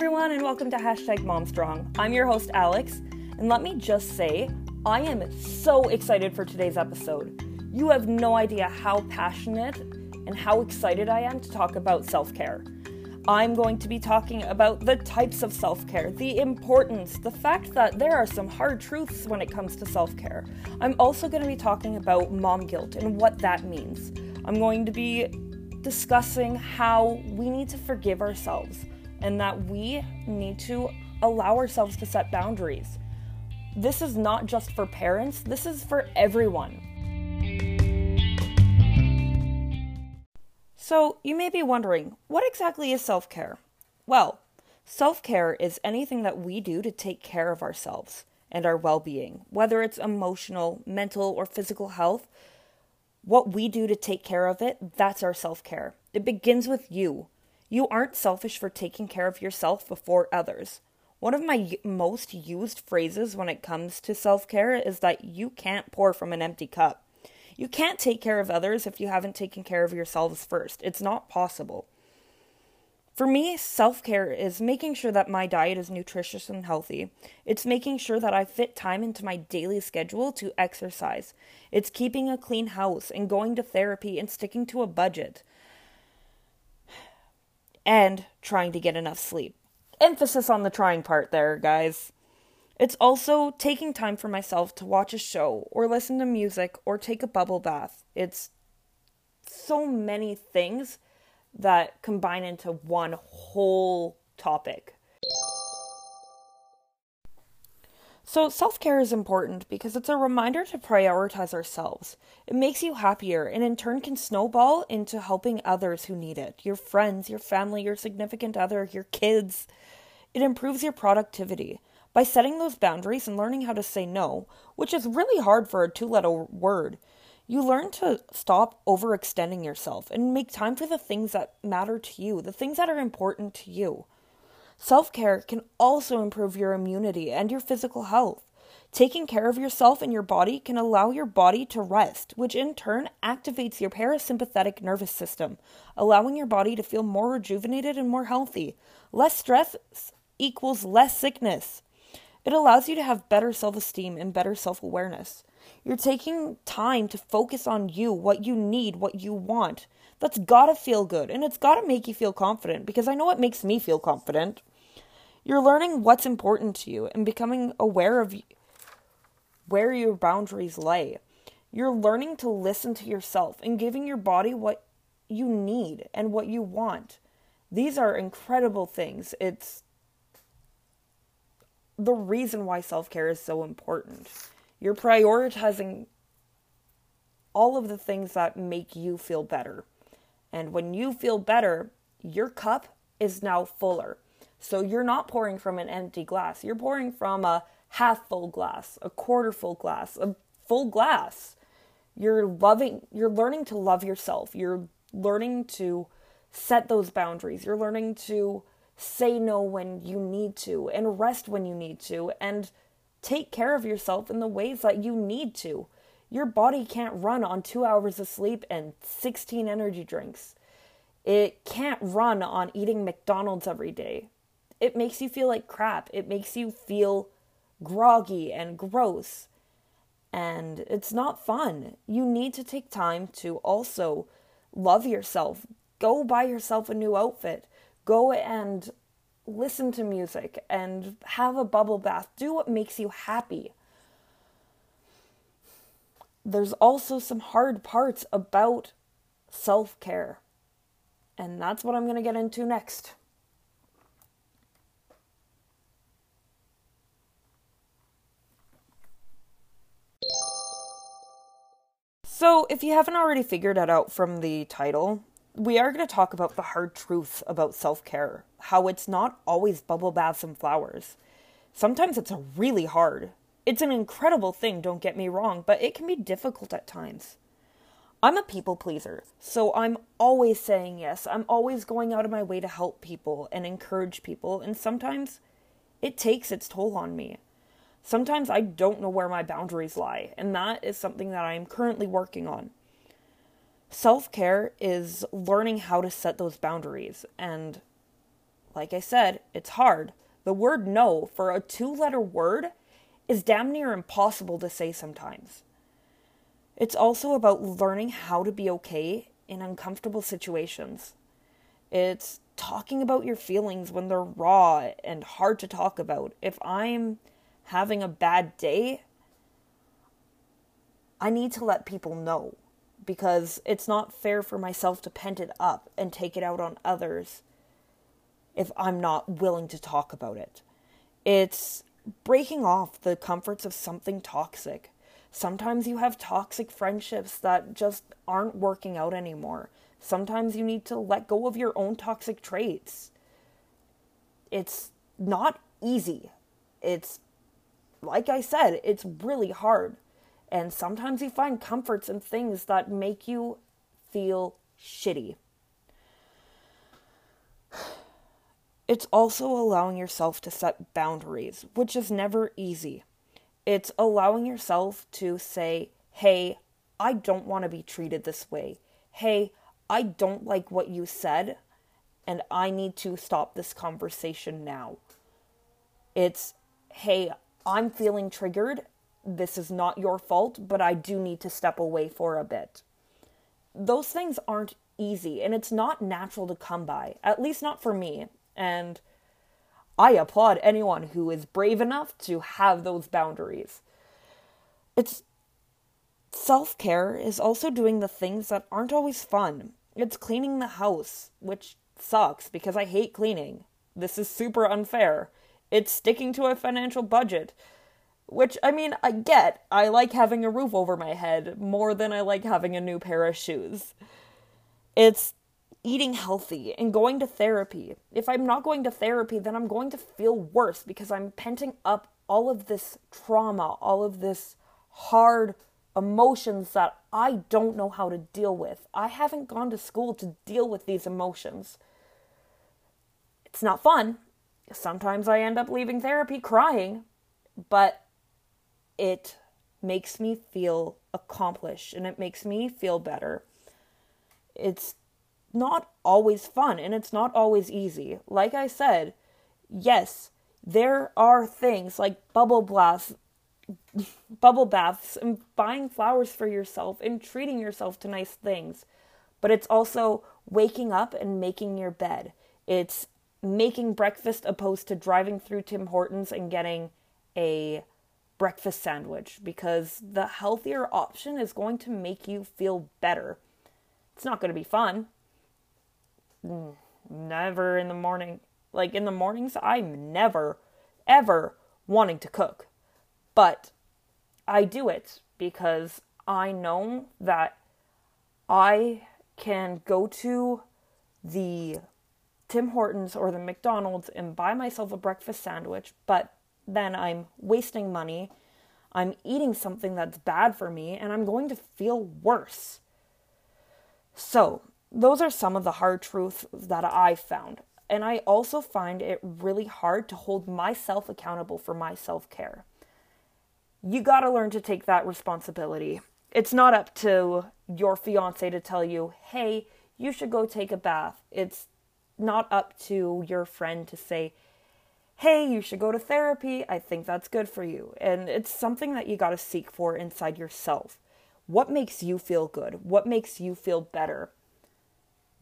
everyone, and welcome to #MomStrong. I'm your host, Alex, and let me just say, I am so excited for today's episode. You have no idea how passionate and how excited I am to talk about self-care. I'm going to be talking about the types of self-care, the importance, the fact that there are some hard truths when it comes to self-care. I'm also going to be talking about mom guilt and what that means. I'm going to be discussing how we need to forgive ourselves and that we need to allow ourselves to set boundaries. This is not just for parents, this is for everyone. So you may be wondering, what exactly is self-care? Well, self-care is anything that we do to take care of ourselves and our well-being, whether it's emotional, mental, or physical health. What we do to take care of it, that's our self-care. It begins with you. You aren't selfish for taking care of yourself before others. One of my most used phrases when it comes to self-care is that you can't pour from an empty cup. You can't take care of others if you haven't taken care of yourselves first. It's not possible. For me, self-care is making sure that my diet is nutritious and healthy. It's making sure that I fit time into my daily schedule to exercise. It's keeping a clean house and going to therapy and sticking to a budget. And trying to get enough sleep. Emphasis on the trying part there, guys. It's also taking time for myself to watch a show or listen to music or take a bubble bath. It's so many things that combine into one whole topic. So self-care is important because it's a reminder to prioritize ourselves. It makes you happier and in turn can snowball into helping others who need it. Your friends, your family, your significant other, your kids. It improves your productivity. By setting those boundaries and learning how to say no, which is really hard for a two-letter word, you learn to stop overextending yourself and make time for the things that matter to you, the things that are important to you. Self-care can also improve your immunity and your physical health. Taking care of yourself and your body can allow your body to rest, which in turn activates your parasympathetic nervous system, allowing your body to feel more rejuvenated and more healthy. Less stress equals less sickness. It allows you to have better self-esteem and better self-awareness. You're taking time to focus on you, what you need, what you want. That's gotta feel good, and it's gotta make you feel confident, because I know it makes me feel confident. You're learning what's important to you and becoming aware of where your boundaries lay. You're learning to listen to yourself and giving your body what you need and what you want. These are incredible things. It's the reason why self-care is so important. You're prioritizing all of the things that make you feel better. And when you feel better, your cup is now fuller. So you're not pouring from an empty glass. You're pouring from a half full glass, a quarter full glass, a full glass. You're learning to love yourself. You're learning to set those boundaries. You're learning to say no when you need to, and rest when you need to, and take care of yourself in the ways that you need to. Your body can't run on 2 hours of sleep and 16 energy drinks. It can't run on eating McDonald's every day. It makes you feel like crap. It makes you feel groggy and gross. And it's not fun. You need to take time to also love yourself. Go buy yourself a new outfit. Go and listen to music and have a bubble bath. Do what makes you happy. There's also some hard parts about self-care. And that's what I'm going to get into next. So if you haven't already figured it out from the title, we are going to talk about the hard truth about self-care, how it's not always bubble baths and flowers. Sometimes it's really hard. It's an incredible thing, don't get me wrong, but it can be difficult at times. I'm a people pleaser, so I'm always saying yes. I'm always going out of my way to help people and encourage people, and sometimes it takes its toll on me. Sometimes I don't know where my boundaries lie, and that is something that I am currently working on. Self-care is learning how to set those boundaries and like I said, it's hard. The word no for a 2-letter word is damn near impossible to say sometimes. It's also about learning how to be okay in uncomfortable situations. It's talking about your feelings when they're raw and hard to talk about. If I'm having a bad day, I need to let people know, because it's not fair for myself to pent it up and take it out on others if I'm not willing to talk about it. It's breaking off the comforts of something toxic. Sometimes you have toxic friendships that just aren't working out anymore. Sometimes you need to let go of your own toxic traits. It's not easy. It's, like I said, it's really hard. And sometimes you find comforts in things that make you feel shitty. It's also allowing yourself to set boundaries, which is never easy. It's allowing yourself to say, hey, I don't want to be treated this way. Hey, I don't like what you said, and I need to stop this conversation now. It's, hey, I'm feeling triggered. This is not your fault, but I do need to step away for a bit. Those things aren't easy, and it's not natural to come by, at least not for me. And I applaud anyone who is brave enough to have those boundaries. It's self-care is also doing the things that aren't always fun. It's cleaning the house, which sucks because I hate cleaning. This is super unfair. It's sticking to a financial budget, which, I mean, I get. I like having a roof over my head more than I like having a new pair of shoes. It's eating healthy and going to therapy. If I'm not going to therapy, then I'm going to feel worse because I'm penting up all of this trauma, all of this hard emotions that I don't know how to deal with. I haven't gone to school to deal with these emotions. It's not fun. Sometimes I end up leaving therapy crying, but it makes me feel accomplished and it makes me feel better. It's not always fun and it's not always easy. Like I said, yes, there are things like bubble baths and buying flowers for yourself and treating yourself to nice things. But it's also waking up and making your bed. It's making breakfast opposed to driving through Tim Hortons and getting a breakfast sandwich, because the healthier option is going to make you feel better. It's not going to be fun. Never in the morning. Like in the mornings, I'm never, ever wanting to cook. But I do it because I know that I can go to the Tim Hortons or the McDonald's and buy myself a breakfast sandwich, but then I'm wasting money, I'm eating something that's bad for me, and I'm going to feel worse. So those are some of the hard truths that I found. And I also find it really hard to hold myself accountable for my self-care. You gotta learn to take that responsibility. It's not up to your fiance to tell you, hey, you should go take a bath. It's not up to your friend to say, hey, you should go to therapy. I think that's good for you. And it's something that you gotta seek for inside yourself. What makes you feel good? What makes you feel better?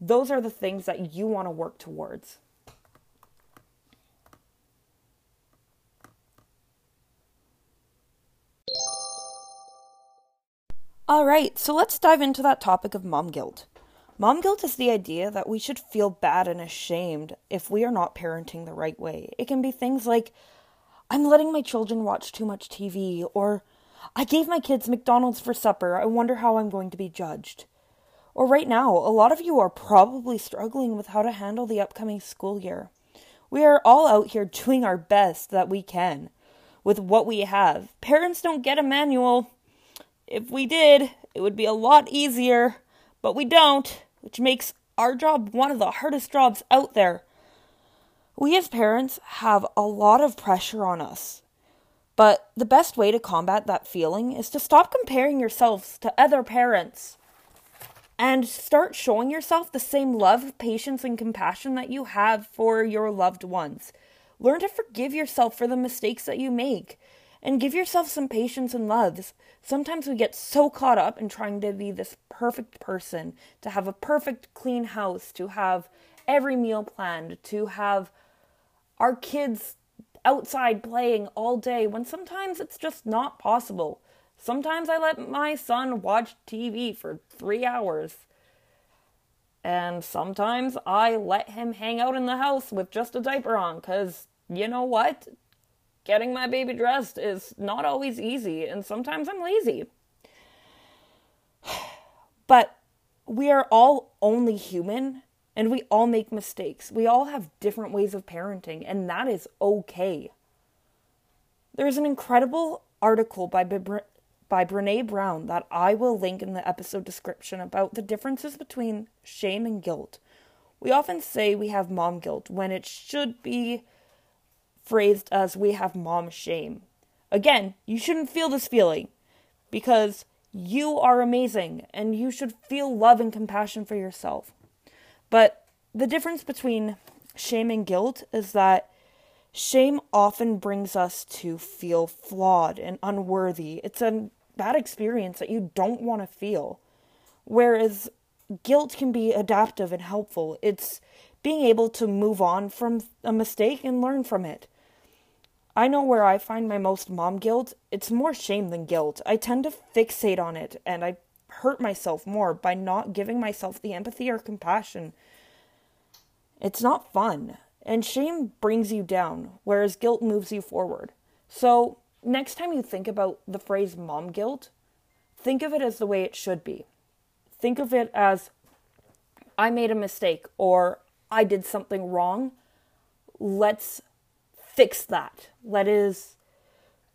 Those are the things that you want to work towards. All right, so let's dive into that topic of mom guilt. Mom guilt is the idea that we should feel bad and ashamed if we are not parenting the right way. It can be things like, I'm letting my children watch too much TV, or I gave my kids McDonald's for supper. I wonder how I'm going to be judged. Or right now, a lot of you are probably struggling with how to handle the upcoming school year. We are all out here doing our best that we can with what we have. Parents don't get a manual. If we did, it would be a lot easier, but we don't, which makes our job one of the hardest jobs out there. We as parents have a lot of pressure on us, but the best way to combat that feeling is to stop comparing yourselves to other parents. and start showing yourself the same love, patience, and compassion that you have for your loved ones. Learn to forgive yourself for the mistakes that you make and give yourself some patience and love. Sometimes we get so caught up in trying to be this perfect person, to have a perfect clean house, to have every meal planned, to have our kids outside playing all day, when sometimes it's just not possible. Sometimes I let my son watch TV for 3 hours. And sometimes I let him hang out in the house with just a diaper on, because you know what? Getting my baby dressed is not always easy, and sometimes I'm lazy. But we are all only human, and we all make mistakes. We all have different ways of parenting, and that is okay. There's an incredible article by Brené Brown that I will link in the episode description about the differences between shame and guilt. We often say we have mom guilt when it should be phrased as we have mom shame. Again, you shouldn't feel this feeling because you are amazing and you should feel love and compassion for yourself. But the difference between shame and guilt is that shame often brings us to feel flawed and unworthy. It's a bad experience that you don't want to feel. Whereas guilt can be adaptive and helpful. It's being able to move on from a mistake and learn from it. I know where I find my most mom guilt. It's more shame than guilt. I tend to fixate on it, and I hurt myself more by not giving myself the empathy or compassion. It's not fun. And shame brings you down, whereas guilt moves you forward. So next time you think about the phrase mom guilt, think of it as the way it should be. Think of it as, I made a mistake, or I did something wrong. Let's fix that. Let us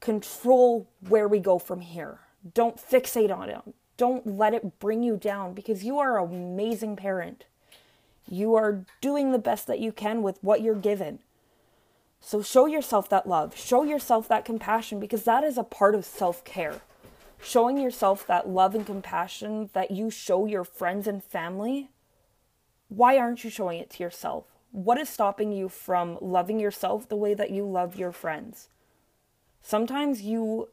control where we go from here. Don't fixate on it. Don't let it bring you down, because you are an amazing parent. You are doing the best that you can with what you're given. So show yourself that love. Show yourself that compassion, because that is a part of self-care. Showing yourself that love and compassion that you show your friends and family. Why aren't you showing it to yourself? What is stopping you from loving yourself the way that you love your friends? Sometimes you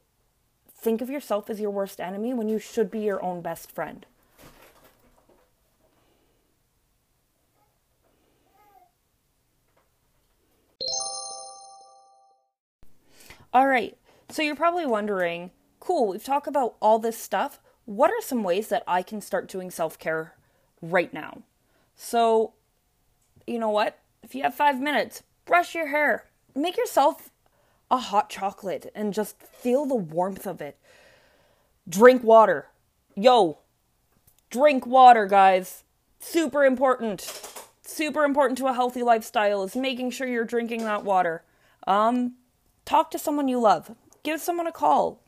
think of yourself as your worst enemy when you should be your own best friend. All right, so you're probably wondering, cool, we've talked about all this stuff. What are some ways that I can start doing self-care right now? So, you know what? If you have 5 minutes, brush your hair. Make yourself a hot chocolate and just feel the warmth of it. Drink water. Yo, drink water, guys. Super important. Super important to a healthy lifestyle is making sure you're drinking that water. Talk to someone you love. Give someone a call,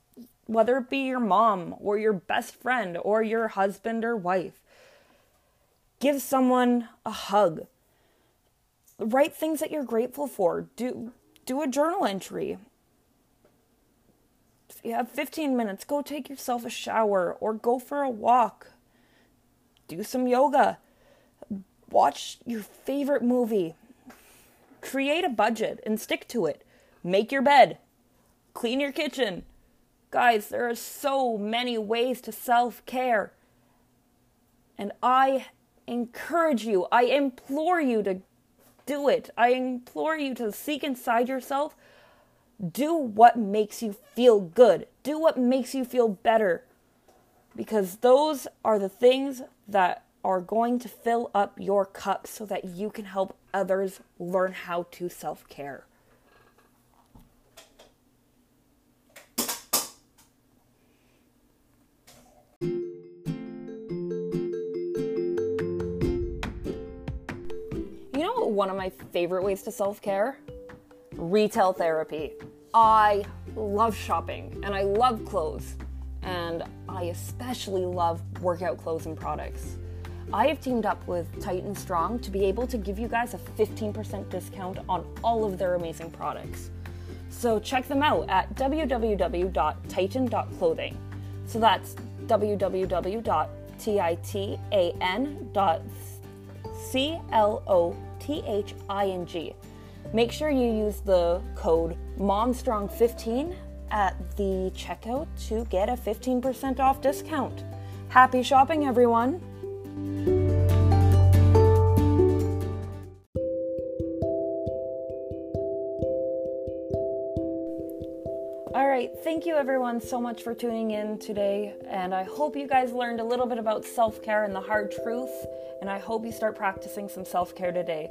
whether it be your mom or your best friend or your husband or wife. Give someone a hug. Write things that you're grateful for. Do a journal entry. If you have 15 minutes, go take yourself a shower or go for a walk. Do some yoga. Watch your favorite movie. Create a budget and stick to it. Make your bed. Clean your kitchen. Guys, there are so many ways to self-care. And I encourage you, I implore you to do it. I implore you to seek inside yourself. Do what makes you feel good. Do what makes you feel better. Because those are the things that are going to fill up your cup so that you can help others learn how to self-care. One of my favorite ways to self-care? Retail therapy. I love shopping and I love clothes, and I especially love workout clothes and products. I have teamed up with Titan Strong to be able to give you guys a 15% discount on all of their amazing products. So check them out at www.titan.clothing. So that's www.titan.clothing. titan.clothing. Make sure you use the code MOMSTRONG15 at the checkout to get a 15% off discount. Happy shopping, everyone! All right, thank you everyone so much for tuning in today, and I hope you guys learned a little bit about self-care and the hard truth, and I hope you start practicing some self-care today.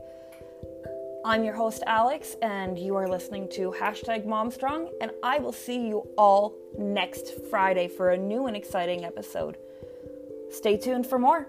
I'm your host, Alex, and you are listening to #MomStrong, and I will see you all next Friday for a new and exciting episode. Stay tuned for more.